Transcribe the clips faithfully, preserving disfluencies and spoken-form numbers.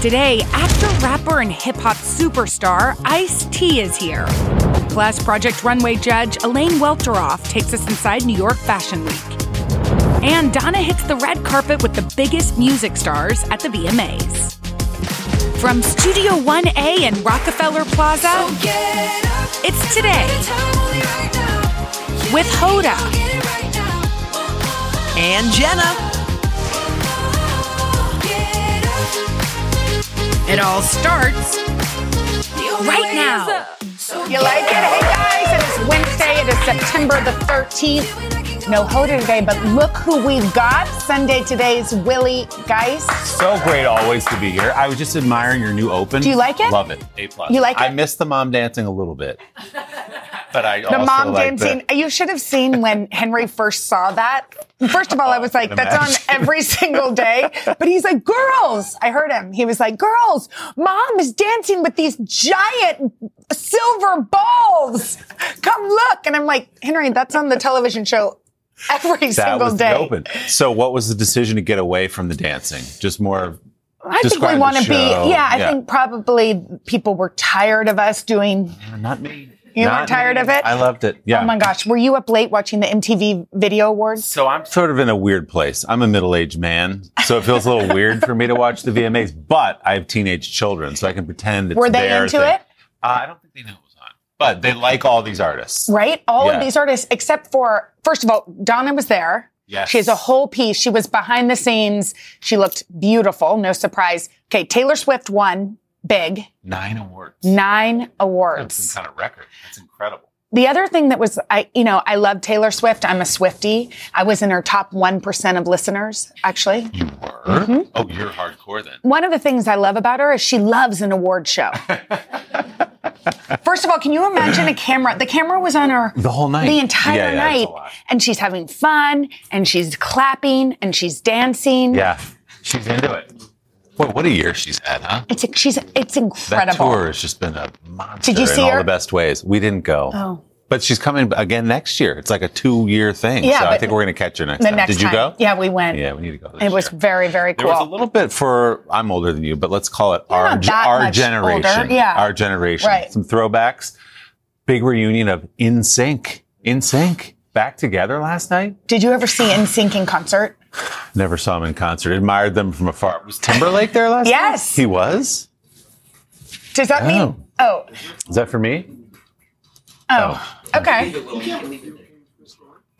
Today, actor, rapper, and hip-hop superstar Ice-T is here. Plus, Project Runway judge Elaine Welteroth takes us inside New York Fashion Week. And Donna hits the red carpet with the biggest music stars at the V M As. From Studio one A in Rockefeller Plaza, so get up, it's Today with Hoda and Jenna. It all starts right now. You like it? Hey, guys, it is Wednesday. It is September the thirteenth. No Hoda today, but look who we've got. Sunday today's Willie Geist. So great always to be here. I was just admiring your new open. Do you like it? Love it. A plus. You like it? I miss the mom dancing a little bit. But I the also mom like dancing. The... You should have seen when Henry first saw that. First of all, oh, I was like, that's imagine. On every single day. But he's like, girls. I heard him. He was like, girls, mom is dancing with these giant silver balls. Come look. And I'm like, Henry, that's on the television show every that single was day. The open. So what was the decision to get away from the dancing? Just more... I Describe think we want to be... Yeah, I yeah. think probably people were tired of us doing... Not me. You Not weren't tired me. Of it? I loved it, yeah. Oh, my gosh. Were you up late watching the M T V Video Awards? So I'm sort of in a weird place. I'm a middle-aged man, so it feels a little weird for me to watch the V M As, but I have teenage children, so I can pretend it's Were they their into thing. It? Uh, I don't think they knew it was on, but they like all these artists. Right? All yeah. of these artists, except for, first of all, Donna was there. Yes. She has a whole piece. She was behind the scenes. She looked beautiful. No surprise. Okay, Taylor Swift won. Big. Nine awards. Nine awards. That's some kind of record. That's incredible. The other thing that was, I, you know, I love Taylor Swift. I'm a Swiftie. I was in her top one percent of listeners, actually. You were? Mm-hmm. Oh, you're hardcore then. One of the things I love about her is she loves an award show. First of all, can you imagine a camera? The camera was on her the whole night, the entire yeah, yeah, night. And she's having fun and she's clapping and she's dancing. Yeah, she's into it. What, what a year she's had, huh? It's a, she's it's incredible. That tour has just been a monster Did you see in all her? The best ways. We didn't go. Oh. But she's coming again next year. It's like a two-year thing. Yeah, so I think we're going to catch her next time. Next Did you time. Go? Yeah, we went. Yeah, we need to go this It year. Was very, very cool. There was a little bit for, I'm older than you, but let's call it You're our, not that our much generation. Older. Yeah. Our generation. Right. Some throwbacks. Big reunion of N Sync. N Sync. Back together last night. Did you ever see N Sync in concert? Never saw him in concert. Admired them from afar. Was Timberlake there last yes. night? Yes. He was? Does that oh. mean... Oh. Is that for me? Oh. oh. Okay.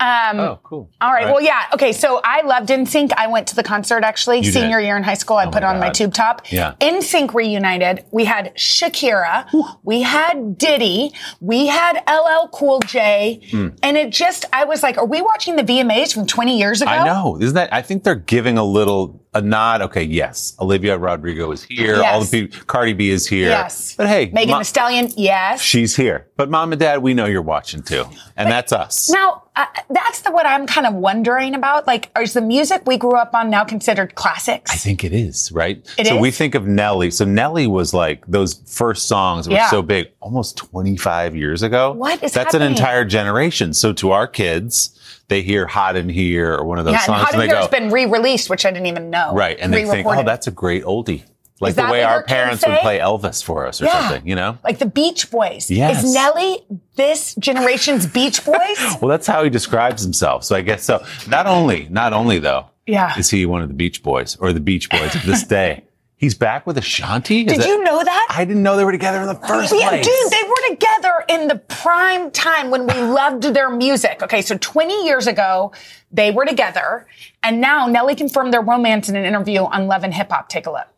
Um, oh, cool. All right. All right. Well, yeah. Okay, so I loved N Sync. I went to the concert, actually. You Senior did. Year in high school, I oh put my on God. My tube top. Yeah. N Sync reunited. We had Shakira. Ooh. We had Diddy. We had L L Cool J. Mm. And it just, I was like, are we watching the V M As from twenty years ago? I know. Isn't that, I think they're giving a little, a nod. Okay, yes. Olivia Rodrigo is here. Yes. All the people, Cardi B is here. Yes. But hey. Megan Thee Stallion, yes. She's here. But mom and dad, we know you're watching too. And but that's us. Now, Uh, that's the what I'm kind of wondering about. Like, is the music we grew up on now considered classics? I think it is, right? It so is? We think of Nelly. So Nelly was like those first songs that yeah. were so big almost twenty-five years ago. What is That's happening? An entire generation. So to our kids, they hear Hot in Here or one of those yeah, songs. And Hot and in Here has been re-released, which I didn't even know. Right. And they think, oh, that's a great oldie. Like the way our parents would play Elvis for us or yeah. something, you know? Like the Beach Boys. Yes. Is Nelly this generation's Beach Boys? Well, that's how he describes himself. So I guess so. Not only, not only though, yeah. is he one of the Beach Boys or the Beach Boys of this day. He's back with Ashanti? Is Did that, you know that? I didn't know they were together in the first yeah, place. Dude, they were together in the prime time when we loved their music. Okay, so twenty years ago, they were together. And now Nelly confirmed their romance in an interview on Love and Hip Hop. Take a look.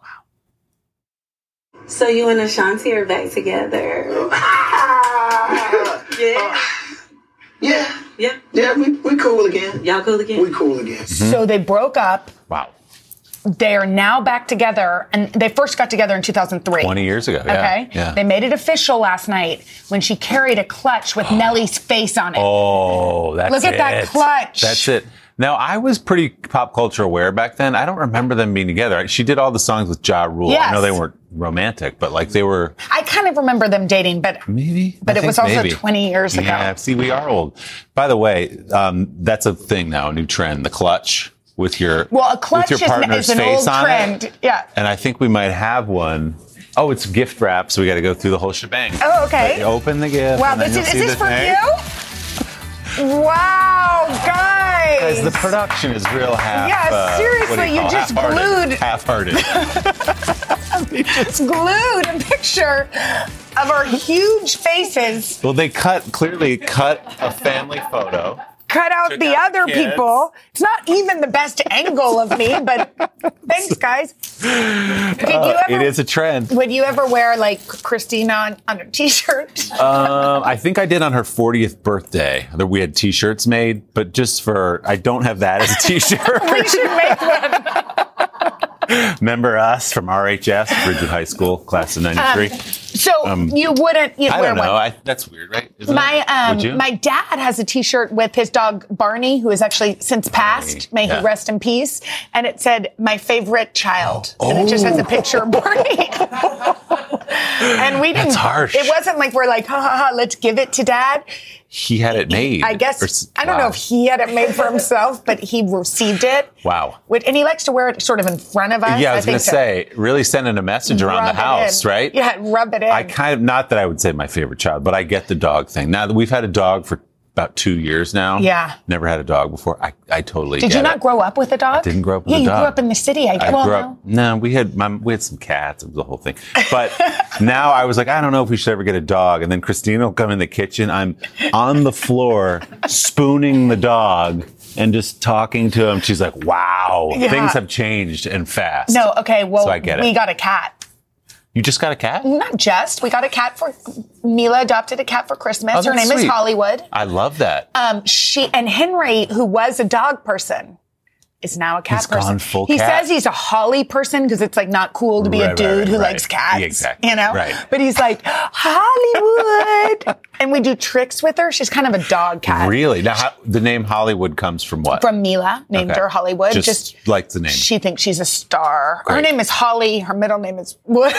So you and Ashanti are back together. yeah. Yeah. Yeah. Yeah, we we cool again. Y'all cool again? We cool again. Mm-hmm. So they broke up. Wow. They are now back together, and they first got together in two thousand three. twenty years ago, yeah. Okay? Yeah. They made it official last night when she carried a clutch with Nelly's face on it. Oh, that's it. Look at it. That clutch. That's it. Now, I was pretty pop culture aware back then. I don't remember them being together. She did all the songs with Ja Rule. Yes. I know they weren't romantic, but like they were... I kind of remember them dating, but... Maybe. But I it was also maybe. twenty years ago. Yeah, see, we are old. By the way, um, that's a thing now, a new trend, the clutch. With your, well, a clutch with your partner's is an face old on trend. It. Yeah. And I think we might have one. Oh, it's gift wrap, so we got to go through the whole shebang. Oh, okay. But you open the gift. Wow, this is, is this for thing. you? Wow, guys. Because the production is real half. Yeah, uh, seriously, you, you just half-hearted, glued. Half-hearted. You just glued a picture of our huge faces. Well, they cut, clearly cut a family photo. Cut out Check the out other kids. people. It's not even the best angle of me, but thanks, guys. Did uh, you ever, it is a trend. Would you ever wear, like, Christina on, on a T-shirt? um, I think I did on her fortieth birthday. We had T-shirts made, but just for... I don't have that as a T-shirt. We should make one. Remember us from R H S, Bridget High School, class of ninety-three? Um, So um, you wouldn't you I wear don't know. One. I, that's weird, right? Isn't my it? Um, my dad has a T-shirt with his dog Barney, who has actually since passed. May yeah. he rest in peace. And it said, "My favorite child," oh. and it just has a picture of Barney. And we didn't. That's harsh. It wasn't like we're like, ha ha ha, let's give it to Dad. He had it made. I guess or, I don't wow. know if he had it made for himself, but he received it. Wow. And he likes to wear it sort of in front of us. Yeah, I was going to say, really sending a message around the house, in. right? Yeah, rub it in. I kind of, not that I would say my favorite child, but I get the dog thing. Now that we've had a dog for about two years now. Yeah. Never had a dog before. I, I totally Did get it. Did you not it. grow up with a dog? I didn't grow up with yeah, a dog. Yeah, you grew up in the city. I, I well, grew up, no. no, we had my, we had some cats. It was the whole thing. But now I was like, I don't know if we should ever get a dog. And then Christina will come in the kitchen. I'm on the floor spooning the dog. And just talking to him. She's like, wow, yeah. things have changed and fast. No, okay, well, so I get it. We got a cat. You just got a cat? Not just. We got a cat for, Mila adopted a cat for Christmas. Oh, that's Her name sweet. is Hollywood. I love that. Um, she and Henry, who was a dog person, is now a cat he's person. Gone full he cat. Says he's a Holly person because it's like not cool to be right, a dude right, right, who right. likes cats. Yeah, exactly. You know? Right. But he's like, Hollywood. And we do tricks with her. She's kind of a dog cat. Really? Now, how, the name Hollywood comes from what? From Mila, named okay. her Hollywood. Just, Just like the name. She thinks she's a star. Great. Her name is Holly. Her middle name is Wood.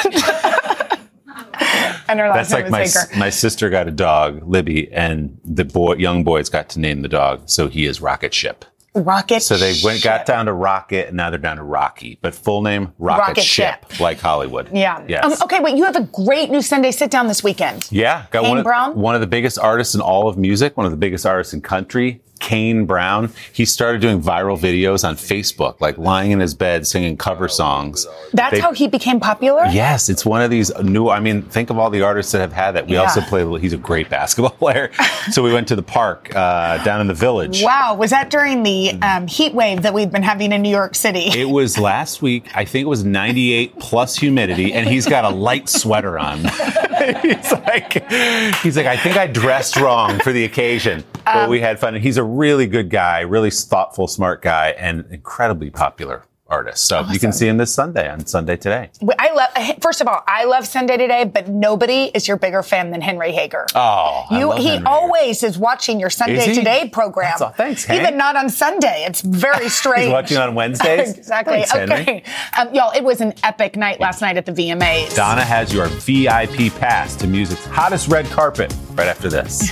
And her last That's name like is my, Hager. My sister got a dog, Libby, and the boy, young boys got to name the dog. So he is Rocket Ship. Rocket So they went, ship. got down to Rocket, and now they're down to Rocky. But full name, Rocket, Rocket Ship, ship. like Hollywood. Yeah. Yes. Um, okay, wait, you have a great new Sunday sit-down this weekend. Yeah. Got Kane one of, Brown. One of the biggest artists in all of music, one of the biggest artists in country, Kane Brown. He started doing viral videos on Facebook, like lying in his bed singing cover songs. That's they, how he became popular? Yes. It's one of these new, I mean, think of all the artists that have had that. We yeah. also played, he's a great basketball player. So we went to the park uh, down in the village. Wow. Was that during the Um, heat wave that we've been having in New York City? It was last week. I think it was ninety-eight plus humidity, and he's got a light sweater on. he's like, he's like, I think I dressed wrong for the occasion, but um, we had fun. And he's a really good guy, really thoughtful, smart guy, and incredibly popular artist. So awesome. You can see him this Sunday on Sunday Today. I love. First of all, I love Sunday Today, but nobody is your bigger fan than Henry Hager. Oh, you, I love he Henry always Hager. Is watching your Sunday Today program. That's all. Thanks, Hank. Even not on Sunday. It's very straight. He's watching on Wednesdays. Exactly. Thanks, okay, um, y'all. It was an epic night last night at the V M As. Donna has your V I P pass to music's hottest red carpet right after this.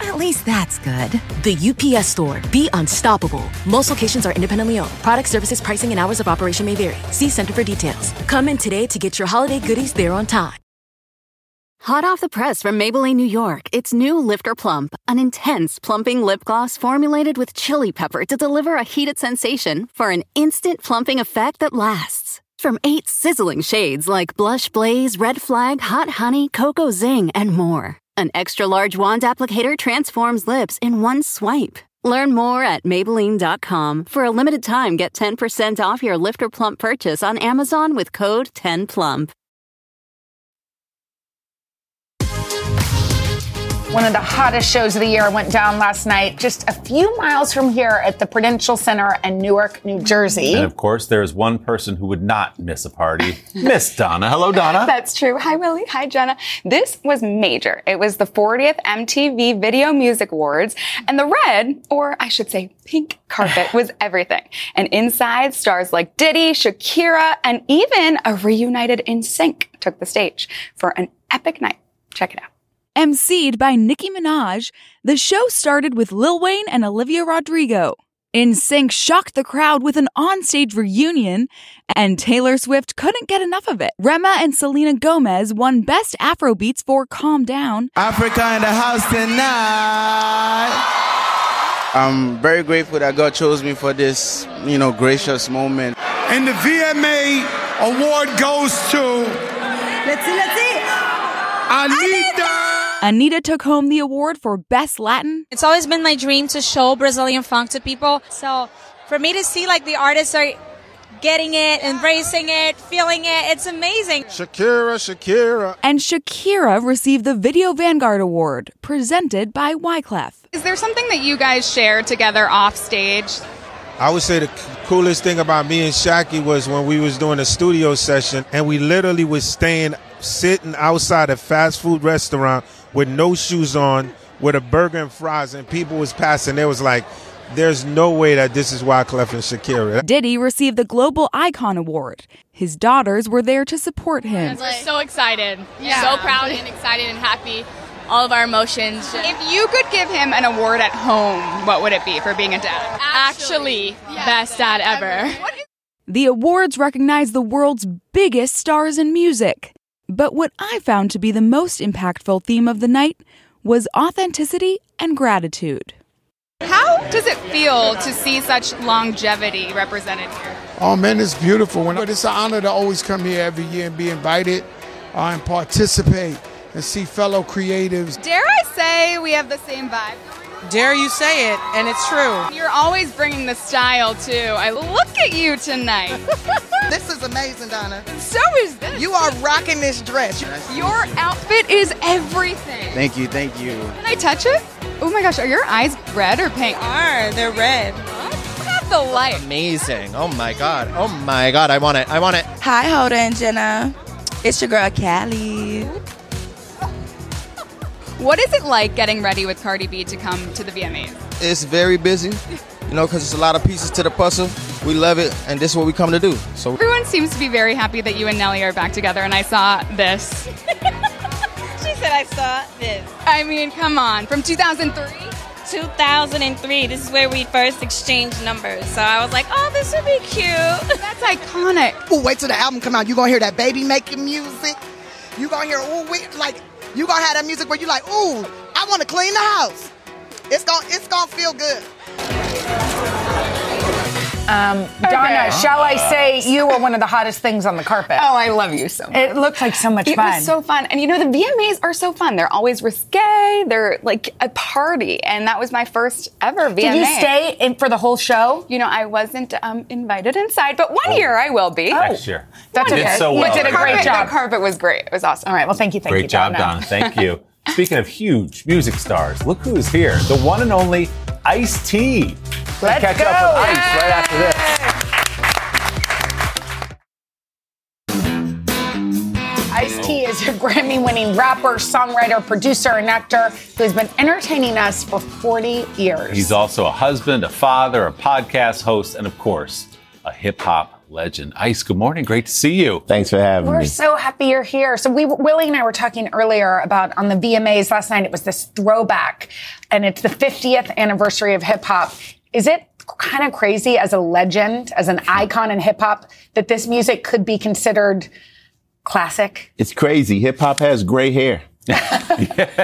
At least that's good. The U P S Store. Be unstoppable. Most locations are independently owned. Product services, pricing, and hours of operation may vary. See Center for details. Come in today to get your holiday goodies there on time. Hot off the press from Maybelline, New York, it's new Lifter Plump, an intense plumping lip gloss formulated with chili pepper to deliver a heated sensation for an instant plumping effect that lasts. From eight sizzling shades like Blush Blaze, Red Flag, Hot Honey, Cocoa Zing, and more. An extra-large wand applicator transforms lips in one swipe. Learn more at Maybelline dot com. For a limited time, get ten percent off your Lift or Plump purchase on Amazon with code ten plump. One of the hottest shows of the year went down last night, just a few miles from here at the Prudential Center in Newark, New Jersey. And of course, there is one person who would not miss a party, Miss Donna. Hello, Donna. That's true. Hi, Willie. Hi, Jenna. This was major. It was the fortieth M T V Video Music Awards, and the red, or I should say pink carpet, was everything. And inside, stars like Diddy, Shakira, and even a reunited NSYNC took the stage for an epic night. Check it out. emceed by Nicki Minaj, the show started with Lil Wayne and Olivia Rodrigo. NSYNC shocked the crowd with an onstage reunion, and Taylor Swift couldn't get enough of it. Rema and Selena Gomez won Best Afrobeats for Calm Down. Africa in the house tonight. I'm very grateful that God chose me for this, you know, gracious moment. And the V M A award goes to... Let's see, let's see. Anita! Anita took home the award for Best Latin. It's always been my dream to show Brazilian funk to people. So for me to see like the artists are getting it, embracing it, feeling it, it's amazing. Shakira, Shakira. And Shakira received the Video Vanguard Award, presented by Wyclef. Is there something that you guys shared together off stage? I would say the coolest thing about me and Shaki was when we was doing a studio session and we literally was staying, sitting outside a fast food restaurant with no shoes on, with a burger and fries, and people was passing. It was like, there's no way that this is Wyclef and Shakira. Diddy received the Global Icon Award. His daughters were there to support him. We're so excited. Yeah. So proud and excited and happy. All of our emotions. If you could give him an award at home, what would it be for being a dad? Actually, Actually yeah, best dad ever. ever. The awards recognize the world's biggest stars in music. But what I found to be the most impactful theme of the night was authenticity and gratitude. How does it feel to see such longevity represented here? Oh, man, it's beautiful. But it's an honor to always come here every year and be invited uh, and participate and see fellow creatives. Dare I say we have the same vibe? Dare you say it, and it's true. You're always bringing the style, too. I look at you tonight. This is amazing, Donna. And so is this. You are rocking this dress. Your outfit is everything. Thank you, thank you. Can I touch it? Oh, my gosh. Are your eyes red or pink? They are. They're red. Look at the light. Amazing. Oh, my God. Oh, my God. I want it. I want it. Hi, Hoda and Jenna. It's your girl, Callie. What is it like getting ready with Cardi B to come to the V M As? It's very busy, you know, because it's a lot of pieces to the puzzle. We love it, and this is what we come to do. So everyone seems to be very happy that you and Nelly are back together, and I saw this. She said I saw this. I mean, come on, from two thousand three? two thousand three, this is where we first exchanged numbers. So I was like, oh, this would be cute. That's iconic. Ooh, wait till the album come out. You're going to hear that baby making music. You're going to hear, ooh, we, like... You're going to have that music where you're like, ooh, I want to clean the house. It's going it's gonna to feel good. Um, Donna, okay. Shall I say you were one of the hottest things on the carpet? Oh, I love you so much. It looked like so much it fun. It was so fun. And, you know, the V M As are so fun. They're always risque. They're like a party. And that was my first ever V M A. Did you stay in for the whole show? You know, I wasn't um, invited inside, but one oh. year I will be. Oh. Next year. That's okay. So well, you did a great carpet, job. The carpet was great. It was awesome. All right. Well, thank you. Thank great you. Great job, Donna. Donna. Thank you. Speaking of huge music stars, look who's here. The one and only Ice-T. Let's catch go. Up with Ice Yay. Right after this. Ice-T is a Grammy-winning rapper, songwriter, producer, and actor who has been entertaining us for forty years. He's also a husband, a father, a podcast host, and, of course, a hip-hop legend. Ice, good morning. Great to see you. Thanks for having we're me. We're so happy you're here. So we, Willie and I were talking earlier about on the V M As last night, it was this throwback, and it's the fiftieth anniversary of hip-hop. Is it kind of crazy as a legend, as an icon in hip-hop, that this music could be considered classic? It's crazy. Hip-hop has gray hair.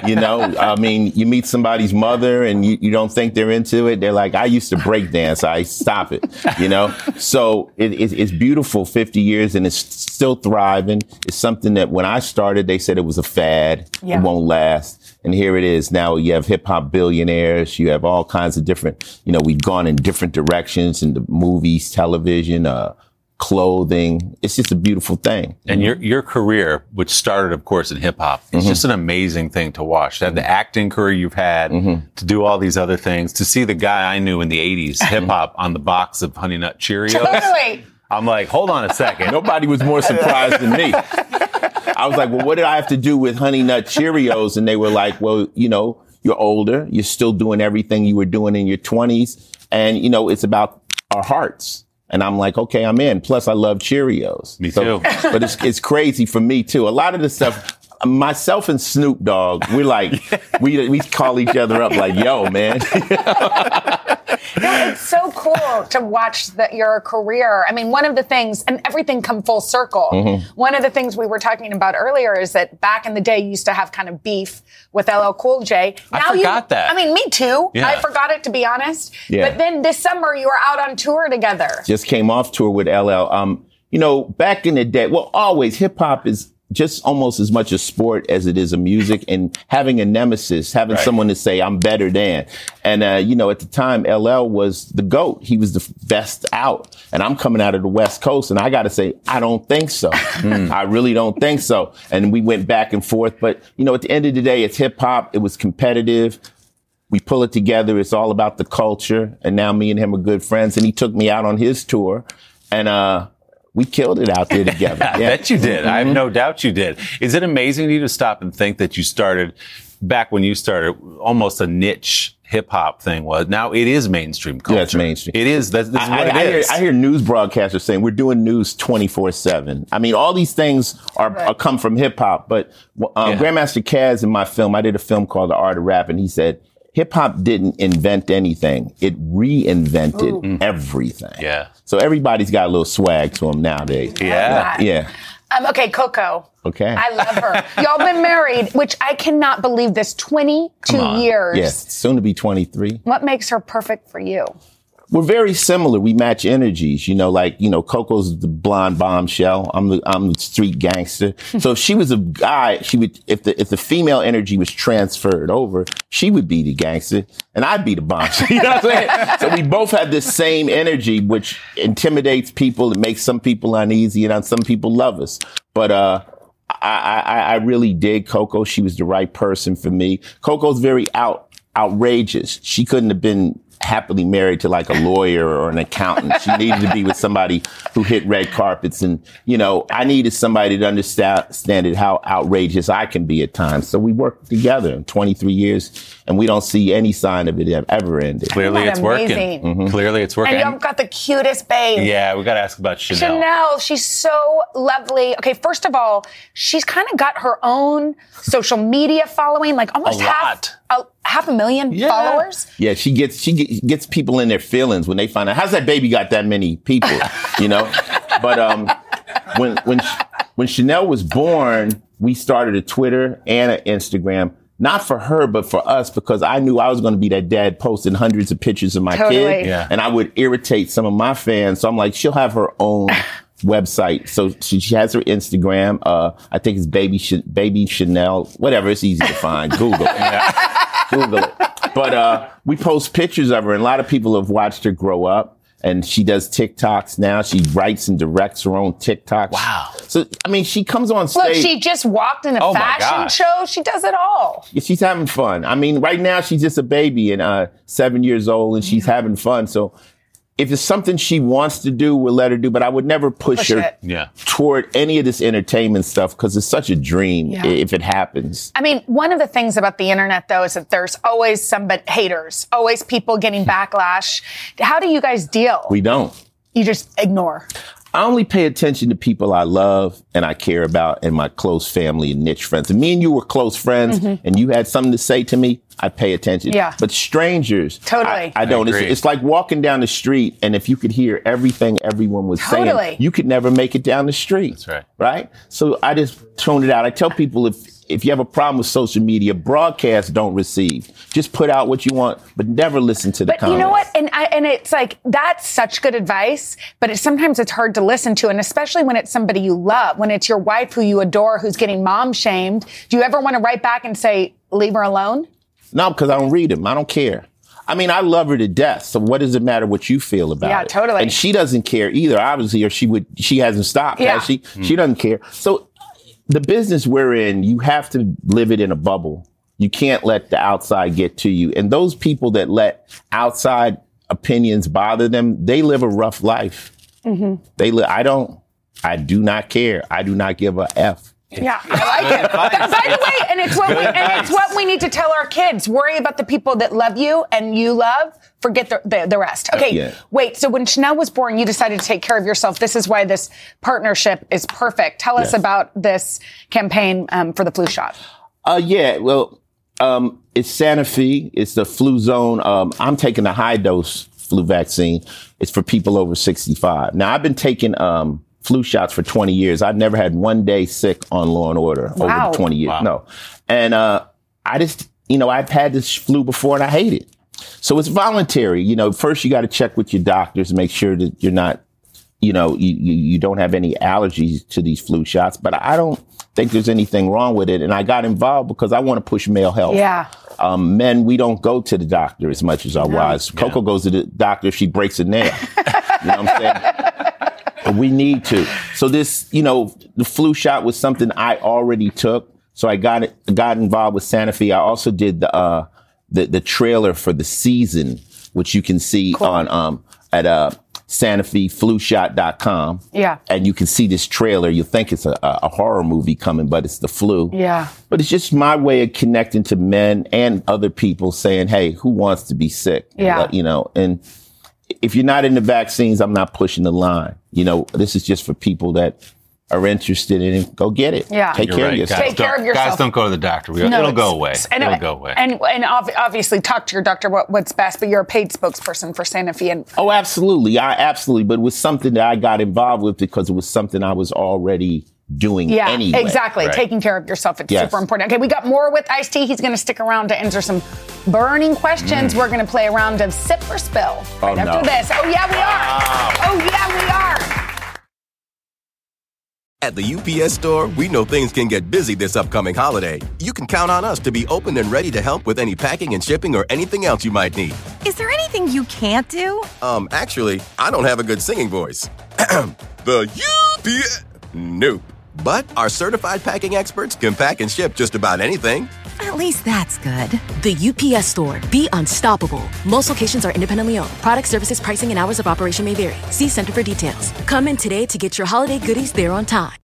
You know, I mean, you meet somebody's mother and you, you don't think they're into it. They're like, I used to break dance. I stop it, you know. So it, it, it's beautiful fifty years and it's still thriving. It's something that when I started, they said it was a fad. Yeah. It won't last. And here it is. Now you have hip hop billionaires. You have all kinds of different, you know, we've gone in different directions in the movies, television, uh, clothing. It's just a beautiful thing. And your your career, which started, of course, in hip hop, it's mm-hmm. just an amazing thing to watch. To have the acting career you've had, mm-hmm. to do all these other things, to see the guy I knew in the eighties, hip hop, on the box of Honey Nut Cheerios. Totally. I'm like, hold on a second. Nobody was more surprised than me. I was like, well, what did I have to do with Honey Nut Cheerios? And they were like, well, you know, you're older. You're still doing everything you were doing in your twenties. And, you know, it's about our hearts. And I'm like, okay, I'm in. Plus, I love Cheerios. Me so, too. But it's it's crazy for me, too. A lot of the stuff, myself and Snoop Dogg, we're like, yeah. we, we call each other up like, yo, man. No, it's so cool to watch the, your career. I mean, one of the things, and everything come full circle. Mm-hmm. One of the things we were talking about earlier is that back in the day, you used to have kind of beef with L L Cool J. Now I forgot you, that. I mean, me too. Yeah. I forgot it, to be honest. Yeah. But then this summer, you were out on tour together. Just came off tour with L L. Um, you know, back in the day, well, always hip hop is just almost as much a sport as it is a music, and having a nemesis, having right. someone to say, I'm better than. And, uh, you know, at the time, L L was the GOAT. He was the best out. And I'm coming out of the West Coast, and I got to say, I don't think so. mm. I really don't think so. And we went back and forth. But, you know, at the end of the day, it's hip hop. It was competitive. We pull it together. It's all about the culture. And now me and him are good friends. And he took me out on his tour. And, uh, we killed it out there together. Yeah. I bet you did. Mm-hmm. I have no doubt you did. Is it amazing to you to stop and think that you started, back when you started, almost a niche hip-hop thing was? Now it is mainstream culture. Yeah, it's mainstream. It is. That's, that's I, what I, it is. I hear, I hear news broadcasters saying, we're doing news twenty-four seven. I mean, all these things are, right. are come from hip-hop. But um, yeah. Grandmaster Caz, in my film, I did a film called The Art of Rap, and he said, hip-hop didn't invent anything. It reinvented Ooh. everything. Yeah. So everybody's got a little swag to them nowadays. Yeah. Yeah. Um, okay, Coco. Okay. I love her. Y'all been married, which I cannot believe this, twenty-two years. Yes, soon to be twenty-three. What makes her perfect for you? We're very similar. We match energies, you know, like, you know, Coco's the blonde bombshell. I'm the, I'm the street gangster. So if she was a guy, she would, if the, if the female energy was transferred over, she would be the gangster and I'd be the bombshell. You know what I'm saying? So we both have this same energy, which intimidates people. It makes some people uneasy and some people love us. But, uh, I, I, I really dig Coco. She was the right person for me. Coco's very out, outrageous. She couldn't have been happily married to like a lawyer or an accountant. She needed to be with somebody who hit red carpets. And, you know, I needed somebody to understand it, how outrageous I can be at times. So we worked together in twenty-three years and we don't see any sign of it ever ending. Clearly it's amazing. Working. Mm-hmm. Clearly it's working. And you've got the cutest babe. Yeah, we got to ask about Chanel. Chanel, she's so lovely. Okay, first of all, she's kind of got her own social media following, like almost a half, a, half a million yeah. followers. Yeah, she gets, she gets, gets people in their feelings when they find out, how's that baby got that many people, you know? But um, when when when Chanel was born, we started a Twitter and an Instagram, not for her, but for us, because I knew I was going to be that dad posting hundreds of pictures of my totally. kid, yeah. and I would irritate some of my fans. So I'm like, she'll have her own website. So she, she has her Instagram. Uh, I think it's Baby Ch- Baby Chanel, whatever. It's easy to find. Google it. Yeah. Google it. But uh, we post pictures of her, and a lot of people have watched her grow up, and she does TikToks now. She writes and directs her own TikToks. Wow. So, I mean, she comes on stage. Look, she just walked in a oh fashion show. She does it all. Yeah, she's having fun. I mean, right now, she's just a baby and uh, seven years old, and she's yeah. having fun. So if it's something she wants to do, we'll let her do. But I would never push, push her yeah. toward any of this entertainment stuff because it's such a dream yeah. if it happens. I mean, one of the things about the internet, though, is that there's always some haters, always people getting backlash. How do you guys deal? We don't. You just ignore. I only pay attention to people I love and I care about and my close family and niche friends. And me and you were close friends mm-hmm. and you had something to say to me, I pay attention. Yeah. But strangers, totally. I, I don't. I it's, it's like walking down the street and if you could hear everything everyone was totally. saying, you could never make it down the street. That's right. Right? So I just tune it out. I tell people if If you have a problem with social media, broadcasts don't receive. Just put out what you want, but never listen to the but comments. But you know what? And I, and it's like, that's such good advice, but it, sometimes it's hard to listen to, and especially when it's somebody you love, when it's your wife who you adore who's getting mom shamed. Do you ever want to write back and say, leave her alone? No, because I don't read them. I don't care. I mean, I love her to death. So what does it matter what you feel about yeah, it? Yeah, totally. And she doesn't care either, obviously, or she would. She hasn't stopped. Yeah. Has she? Mm. She doesn't care. So the business we're in, you have to live it in a bubble. You can't let the outside get to you. And those people that let outside opinions bother them, they live a rough life. Mm-hmm. They li- I don't. I do not care. I do not give a F. Yeah, I like it. By the way, and it's what we and it's what we need to tell our kids. Worry about the people that love you and you love. Forget the the, the rest. Okay, yeah. Wait. So when Chanel was born, you decided to take care of yourself. This is why this partnership is perfect. Tell us yes. about this campaign um, for the flu shot. Uh, yeah. Well, um, it's Sanofi. It's the flu zone. Um, I'm taking the high dose flu vaccine. It's for people over sixty-five. Now, I've been taking. Um, flu shots for twenty years. I've never had one day sick on Law and Order wow. over the twenty years. Wow. No. And uh, I just, you know, I've had this flu before and I hate it. So it's voluntary. You know, first you got to check with your doctors, make sure that you're not, you know, you, you, you don't have any allergies to these flu shots. But I don't think there's anything wrong with it. And I got involved because I want to push male health. Yeah. Um, men, we don't go to the doctor as much as our no. wives. Yeah. Coco goes to the doctor if she breaks a nail. You know what I'm saying? We need to. So this, you know, the flu shot was something I already took. So I got it, got involved with Sanofi. I also did the, uh, the, the trailer for the season, which you can see cool. on, um, at, uh, Sanofi flu shot dot com. Yeah. And you can see this trailer. You think it's a, a horror movie coming, but it's the flu. Yeah. But it's just my way of connecting to men and other people saying, hey, who wants to be sick? Yeah. You know, and, if you're not into vaccines, I'm not pushing the line. You know, this is just for people that are interested in it. Go get it. Yeah. Take, care, right. of yourself. Take care of yourself. Guys, don't go to the doctor. We, no, it'll go away. And, it'll go away. And, and obviously talk to your doctor what, what's best, but you're a paid spokesperson for Sanofi. And- oh, absolutely. I absolutely. But it was something that I got involved with because it was something I was already doing yeah, anyway. Exactly. Right. Taking care of yourself. It's yes. super important. Okay, we got more with Ice-T. He's going to stick around to answer some burning questions. Mm. We're going to play a round of Sip or Spill right oh, after no. this. Oh, yeah, we wow. are. Oh, yeah, we are. At the U P S Store, we know things can get busy this upcoming holiday. You can count on us to be open and ready to help with any packing and shipping or anything else you might need. Is there anything you can't do? Um, actually, I don't have a good singing voice. The U P S... Nope. But our certified packing experts can pack and ship just about anything. At least that's good. The U P S Store. Be unstoppable. Most locations are independently owned. Product, services, pricing, and hours of operation may vary. See Center for details. Come in today to get your holiday goodies there on time.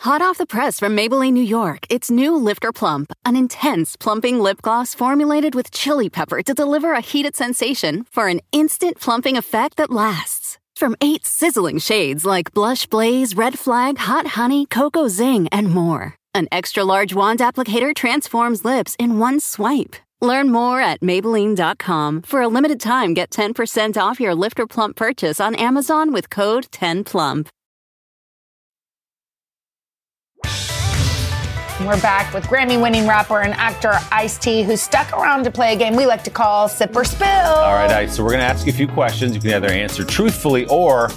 Hot off the press from Maybelline, New York, it's new Lifter Plump, an intense plumping lip gloss formulated with chili pepper to deliver a heated sensation for an instant plumping effect that lasts. From eight sizzling shades like Blush Blaze, Red Flag, Hot Honey, Cocoa Zing, and more. An extra-large wand applicator transforms lips in one swipe. Learn more at Maybelline dot com. For a limited time, get ten percent off your Lifter Plump purchase on Amazon with code ten plump. We're back with Grammy-winning rapper and actor Ice-T, who's stuck around to play a game we like to call Sip or Spill. All right, Ice, so we're going to ask you a few questions. You can either answer truthfully or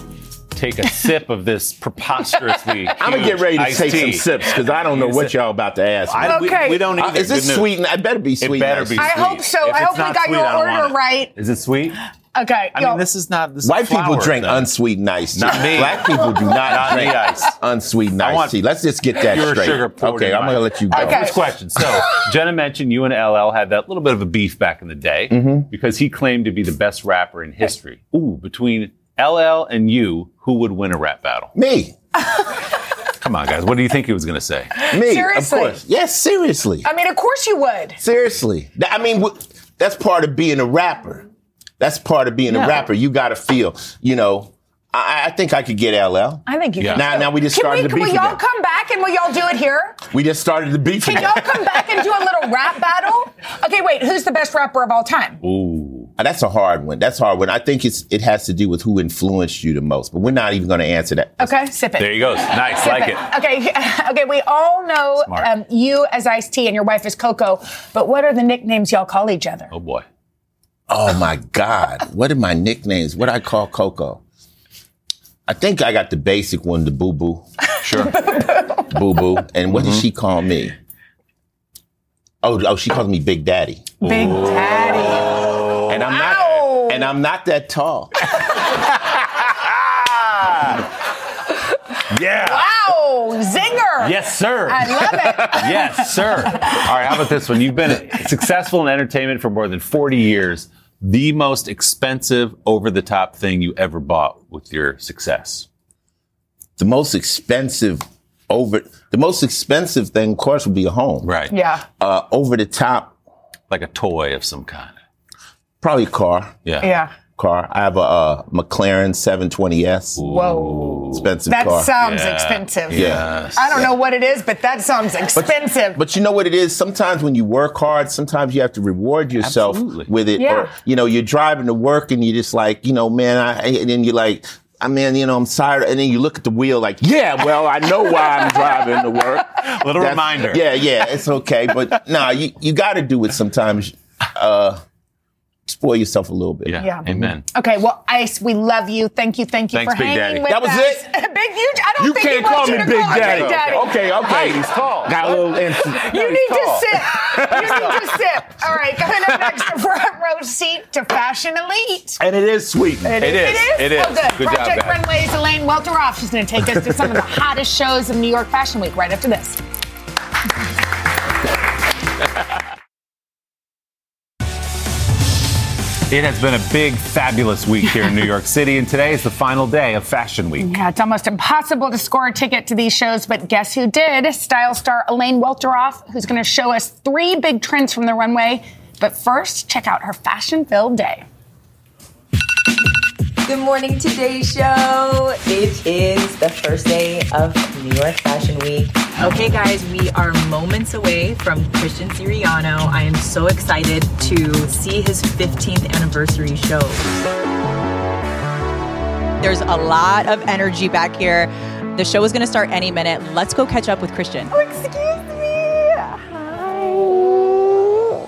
take a sip of this preposterously huge I'm going to get ready to Ice take tea. Some sips, because I don't know what y'all about to ask me. I, we, okay. we don't either. Uh, is this Good sweet? News. I better be sweet. It better be sweet. I hope so. If I hope we got sweet, your order right. Is it sweet? Okay. I yo. mean, this is not. This White is people flour, drink though. Unsweetened ice. Tea. Not me. Black people do not drink ice. Unsweetened ice tea. Let's just get that pure straight. Sugar okay, I'm going to let you go. All right, okay. First question. So, Jenna mentioned you and L L had that little bit of a beef back in the day mm-hmm. because he claimed to be the best rapper in history. Ooh, between L L and you, who would win a rap battle? Me. Come on, guys. What do you think he was going to say? Me. Seriously. Of course. Yes, seriously. I mean, of course you would. Seriously. I mean, that's part of being a rapper. That's part of being yeah. a rapper. You got to feel, you know, I, I think I could get L L. I think you yeah. could. Now, now we just can started we, the beef again. Can y'all come back and will y'all do it here? We just started the beef Can again. Y'all come back and do a little rap battle? Okay, wait, who's the best rapper of all time? Ooh, that's a hard one. That's a hard one. I think it's it has to do with who influenced you the most, but we're not even going to answer that. Okay, sip it. There you go. Nice, sip like it. it. Okay, okay. We all know um, you as Ice-T and your wife is Coco, but what are the nicknames y'all call each other? Oh, boy. Oh, my God. What are my nicknames? What do I call Coco? I think I got the basic one, the boo-boo. Sure. Boo-boo. Boo-boo. And what mm-hmm. did she call me? Oh, oh, she calls me Big Daddy. Big Ooh. Daddy. And I'm not. Ow. And I'm not that tall. Yeah. Wow, zinger. Yes, sir. I love it. Yes, sir. All right, how about this one? You've been successful in entertainment for more than forty years. The most expensive, over-the-top thing you ever bought with your success? The most expensive over the most expensive thing, of course, would be a home. Right. Yeah. Uh, over the top, like a toy of some kind. Probably a car. Yeah. Yeah. Car. I have a uh, McLaren seven twenty S. Whoa. Expensive that car. That sounds yeah. expensive. Yeah. Yes. I don't yeah. know what it is, but that sounds expensive. But, but you know what it is? Sometimes when you work hard, sometimes you have to reward yourself Absolutely. With it. Yeah. Or, you know, you're driving to work and you're just like, you know, man, I, and then you're like, I mean, you know, I'm tired. And then you look at the wheel like, yeah, well, I know why I'm driving to work. Little That's, reminder. Yeah, yeah, it's okay. But nah, you, you got to do it sometimes. Uh, Spoil yourself a little bit. Yeah. yeah. Amen. Okay. Well, Ice, we love you. Thank you. Thank you Thanks, for Big hanging Daddy. With us. That was us. It. Big, you, I don't you think can't call me Big Daddy. Big Daddy. Okay. Okay. He's tall. Got a little. Instant. You need tall. To sip. You need to sip. All right. Coming up next, the front row seat to Fashion Elite. And it is sweet. It, it is. is. It is. Oh, good. Good Project job, Runway's Elaine Welteroth. She's going to take us to some of the hottest shows of New York Fashion Week right after this. It has been a big, fabulous week here in New York City, and today is the final day of Fashion Week. Yeah, it's almost impossible to score a ticket to these shows, but guess who did? Style star Elaine Welteroth, who's going to show us three big trends from the runway. But first, check out her fashion-filled day. Good morning, Today Show. It is the first day of New York Fashion Week. Okay, guys, we are moments away from Christian Siriano. I am so excited to see his fifteenth anniversary show. There's a lot of energy back here. The show is going to start any minute. Let's go catch up with Christian. Oh, excuse me. Hi.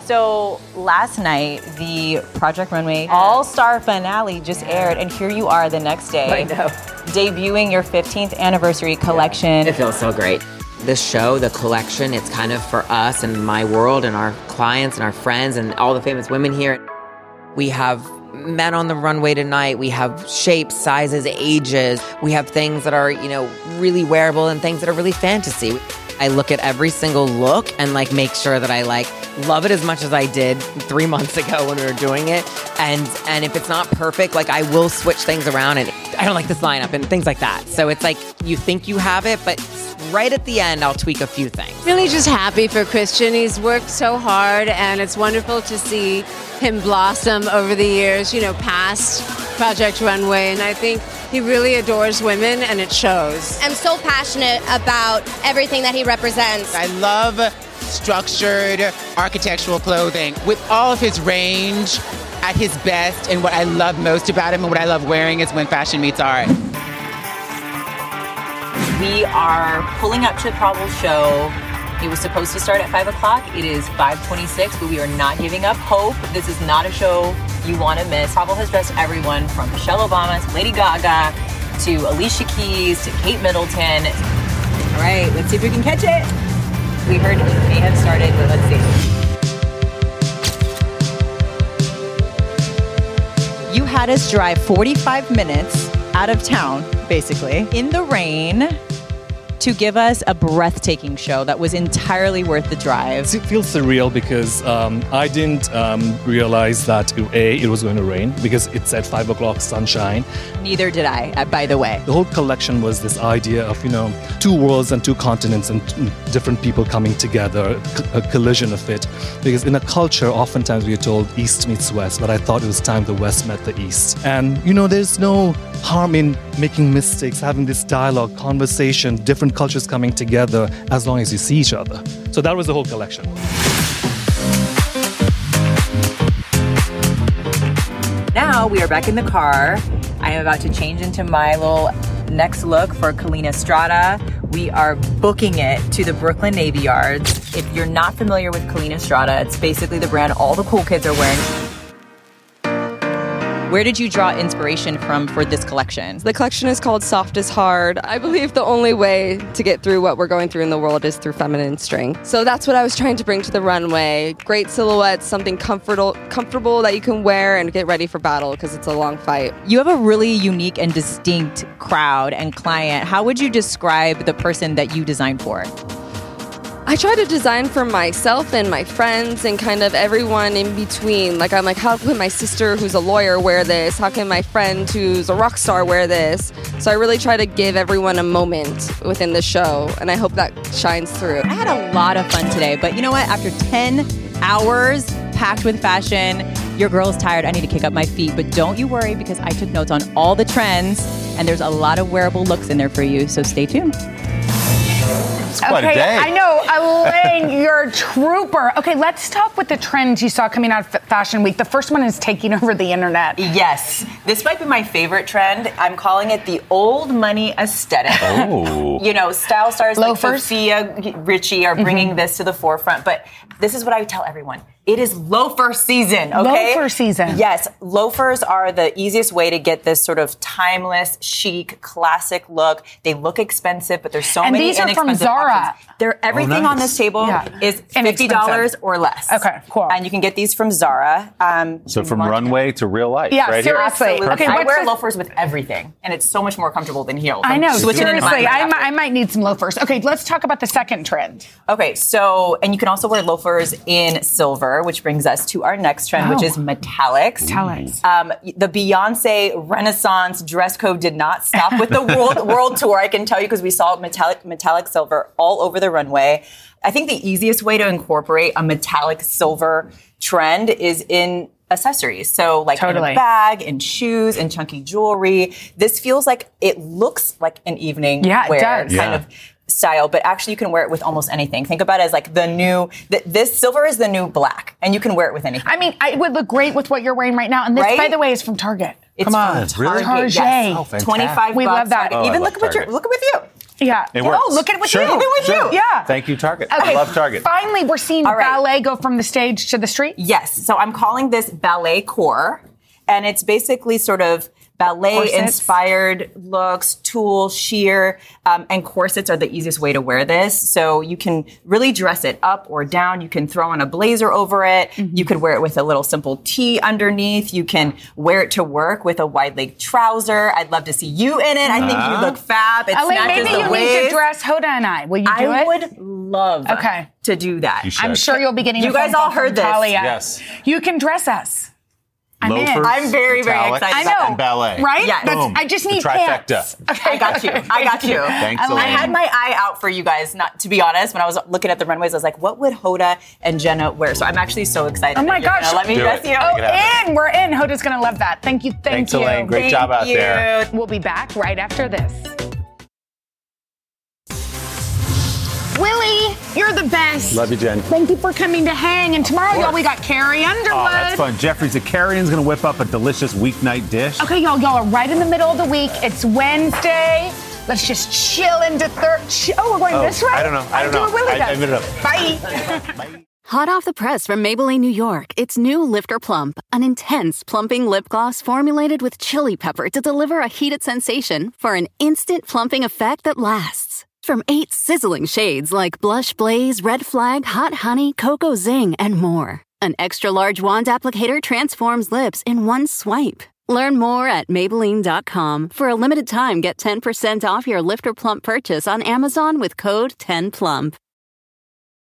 So last night, the Project Runway All-Star finale just aired, and here you are the next day. I know. Debuting your fifteenth anniversary collection. It feels so great. This show, the collection, it's kind of for us and my world and our clients and our friends and all the famous women here. We have men on the runway tonight. We have shapes, sizes, ages. We have things that are, you know, really wearable and things that are really fantasy. I look at every single look and like make sure that I like love it as much as I did three months ago when we were doing it. And and if it's not perfect, like I will switch things around and I don't like this lineup and things like that. So it's like you think you have it, but right at the end, I'll tweak a few things. Really just happy for Christian. He's worked so hard, and it's wonderful to see him blossom over the years, you know, past Project Runway. And I think he really adores women, and it shows. I'm so passionate about everything that he represents. I love structured architectural clothing with all of his range at his best. And what I love most about him and what I love wearing is when fashion meets art. We are pulling up to the Prabal show. It was supposed to start at five o'clock. It is five twenty-six, but we are not giving up hope. This is not a show you want to miss. Prabal has dressed everyone from Michelle Obama to Lady Gaga to Alicia Keys to Kate Middleton. All right, let's see if we can catch it. We heard it may have started, but let's see. You had us drive forty-five minutes out of town, basically, in the rain, to give us a breathtaking show that was entirely worth the drive. It feels surreal because um, I didn't um, realize that, A, it was going to rain because it's at five o'clock sunshine. Neither did I, by the way. The whole collection was this idea of, you know, two worlds and two continents and two different people coming together, a collision of it. Because in a culture, oftentimes we are told East meets West, but I thought it was time the West met the East. And, you know, there's no harm in making mistakes, having this dialogue, conversation, different cultures coming together as long as you see each other. So that was the whole collection. Now we are back in the car. I am about to change into my little next look for Kalina Strada. We are booking it to the Brooklyn Navy Yards. If you're not familiar with Kalina Strada, it's basically the brand all the cool kids are wearing. Where did you draw inspiration from for this collection? The collection is called Soft is Hard. I believe the only way to get through what we're going through in the world is through feminine strength. So that's what I was trying to bring to the runway. Great silhouettes, something comfortable, comfortable that you can wear and get ready for battle because it's a long fight. You have a really unique and distinct crowd and client. How would you describe the person that you designed for? I try to design for myself and my friends and kind of everyone in between. Like, I'm like, how can my sister who's a lawyer wear this? How can my friend who's a rock star wear this? So I really try to give everyone a moment within the show, and I hope that shines through. I had a lot of fun today, but you know what? After ten hours packed with fashion, your girl's tired. I need to kick up my feet. But don't you worry, because I took notes on all the trends, and there's a lot of wearable looks in there for you, so stay tuned. It's quite okay, a day. I know. Elaine, you're a trooper. Okay, let's talk with the trends you saw coming out of Fashion Week. The first one is taking over the internet. Yes. This might be my favorite trend. I'm calling it the old money aesthetic. Oh. You know, style stars Loafers. like Sophia Richie are bringing mm-hmm. this to the forefront. But this is what I tell everyone. It is loafer season, okay? Loafer season. Yes. Loafers are the easiest way to get this sort of timeless, chic, classic look. They look expensive, but there's so and many inexpensive options. And these are from Zara. Options. They're, everything oh, nice. on this table yeah. is fifty dollars or less. Okay, cool. And you can get these from Zara. Um, so from runway it. to real life. Yeah, right seriously. Here. Okay, I wear this? loafers with everything, and it's so much more comfortable than heels. I know. Switching seriously, I, m- I might need some loafers. Okay, let's talk about the second trend. Okay, so, and you can also wear loafers in silver, which brings us to our next trend, oh. which is metallics. Metallics. Um, the Beyonce Renaissance dress code did not stop with the world, world tour, I can tell you, because we saw metallic, metallic silver all over the runway. I think the easiest way to incorporate a metallic silver trend is in accessories. So like totally. in a bag, in shoes, in chunky jewelry. This feels like it looks like an evening yeah, wear. It does. Kind yeah. of style, but actually you can wear it with almost anything. Think about it as like the new, th- this silver is the new black, and you can wear it with anything. I mean, it would look great with what you're wearing right now. And this, right? by the way, is from Target. It's Come on, from really? Target. Yes. Oh, twenty-five we bucks. Love that. Oh, even look at what you're, look at with you. Yeah. It works. Oh, look at what you do with you. Yeah. Thank you, Target. Okay. I love Target. Finally, we're seeing right. ballet go from the stage to the street. Yes. So I'm calling this ballet core, and it's basically sort of ballet-inspired looks, tulle, sheer, um, and corsets are the easiest way to wear this. So you can really dress it up or down. You can throw on a blazer over it. Mm-hmm. You could wear it with a little simple tee underneath. You can wear it to work with a wide-leg trouser. I'd love to see you in it. I think uh-huh. you look fab. It Elaine, snatches maybe the you waist. Need to dress Hoda and I. Will you do I it? I would love okay. to do that. I'm sure you'll be getting. You guys all heard this. Talia. Yes. You can dress us. I'm Loafers, in. I'm very, very excited I know, about ballet. Right? Yes. That's, I just need the trifecta. Pants. Okay. I got you. I got you. Thanks, Elaine. I had my eye out for you guys, not to be honest. When I was looking at the runways, I was like, what would Hoda and Jenna wear? So I'm actually so excited. Oh, my gosh. Let me guess you. Oh, in. We're in. Hoda's going to love that. Thank you. Thank Thanks, you. Thanks, Elaine. Great Thank job out you. there. We'll be back right after this. Willie, you're the best. Love you, Jen. Thank you for coming to hang. And tomorrow, y'all, we got Carrie Underwood. Oh, that's fun. Jeffrey Zakarian's going to whip up a delicious weeknight dish. Okay, y'all, y'all are right in the middle of the week. It's Wednesday. Let's just chill into third. Oh, we're going oh, this way? I don't know. I don't I do know. Willie I, I made it up. Bye. Bye. Hot off the press from Maybelline, New York, it's new Lifter Plump, an intense plumping lip gloss formulated with chili pepper to deliver a heated sensation for an instant plumping effect that lasts. From eight sizzling shades like Blush Blaze, Red Flag, Hot Honey, Cocoa Zing, and more. An extra-large wand applicator transforms lips in one swipe. Learn more at Maybelline dot com. For a limited time, get ten percent off your Lifter Plump purchase on Amazon with code ten plump.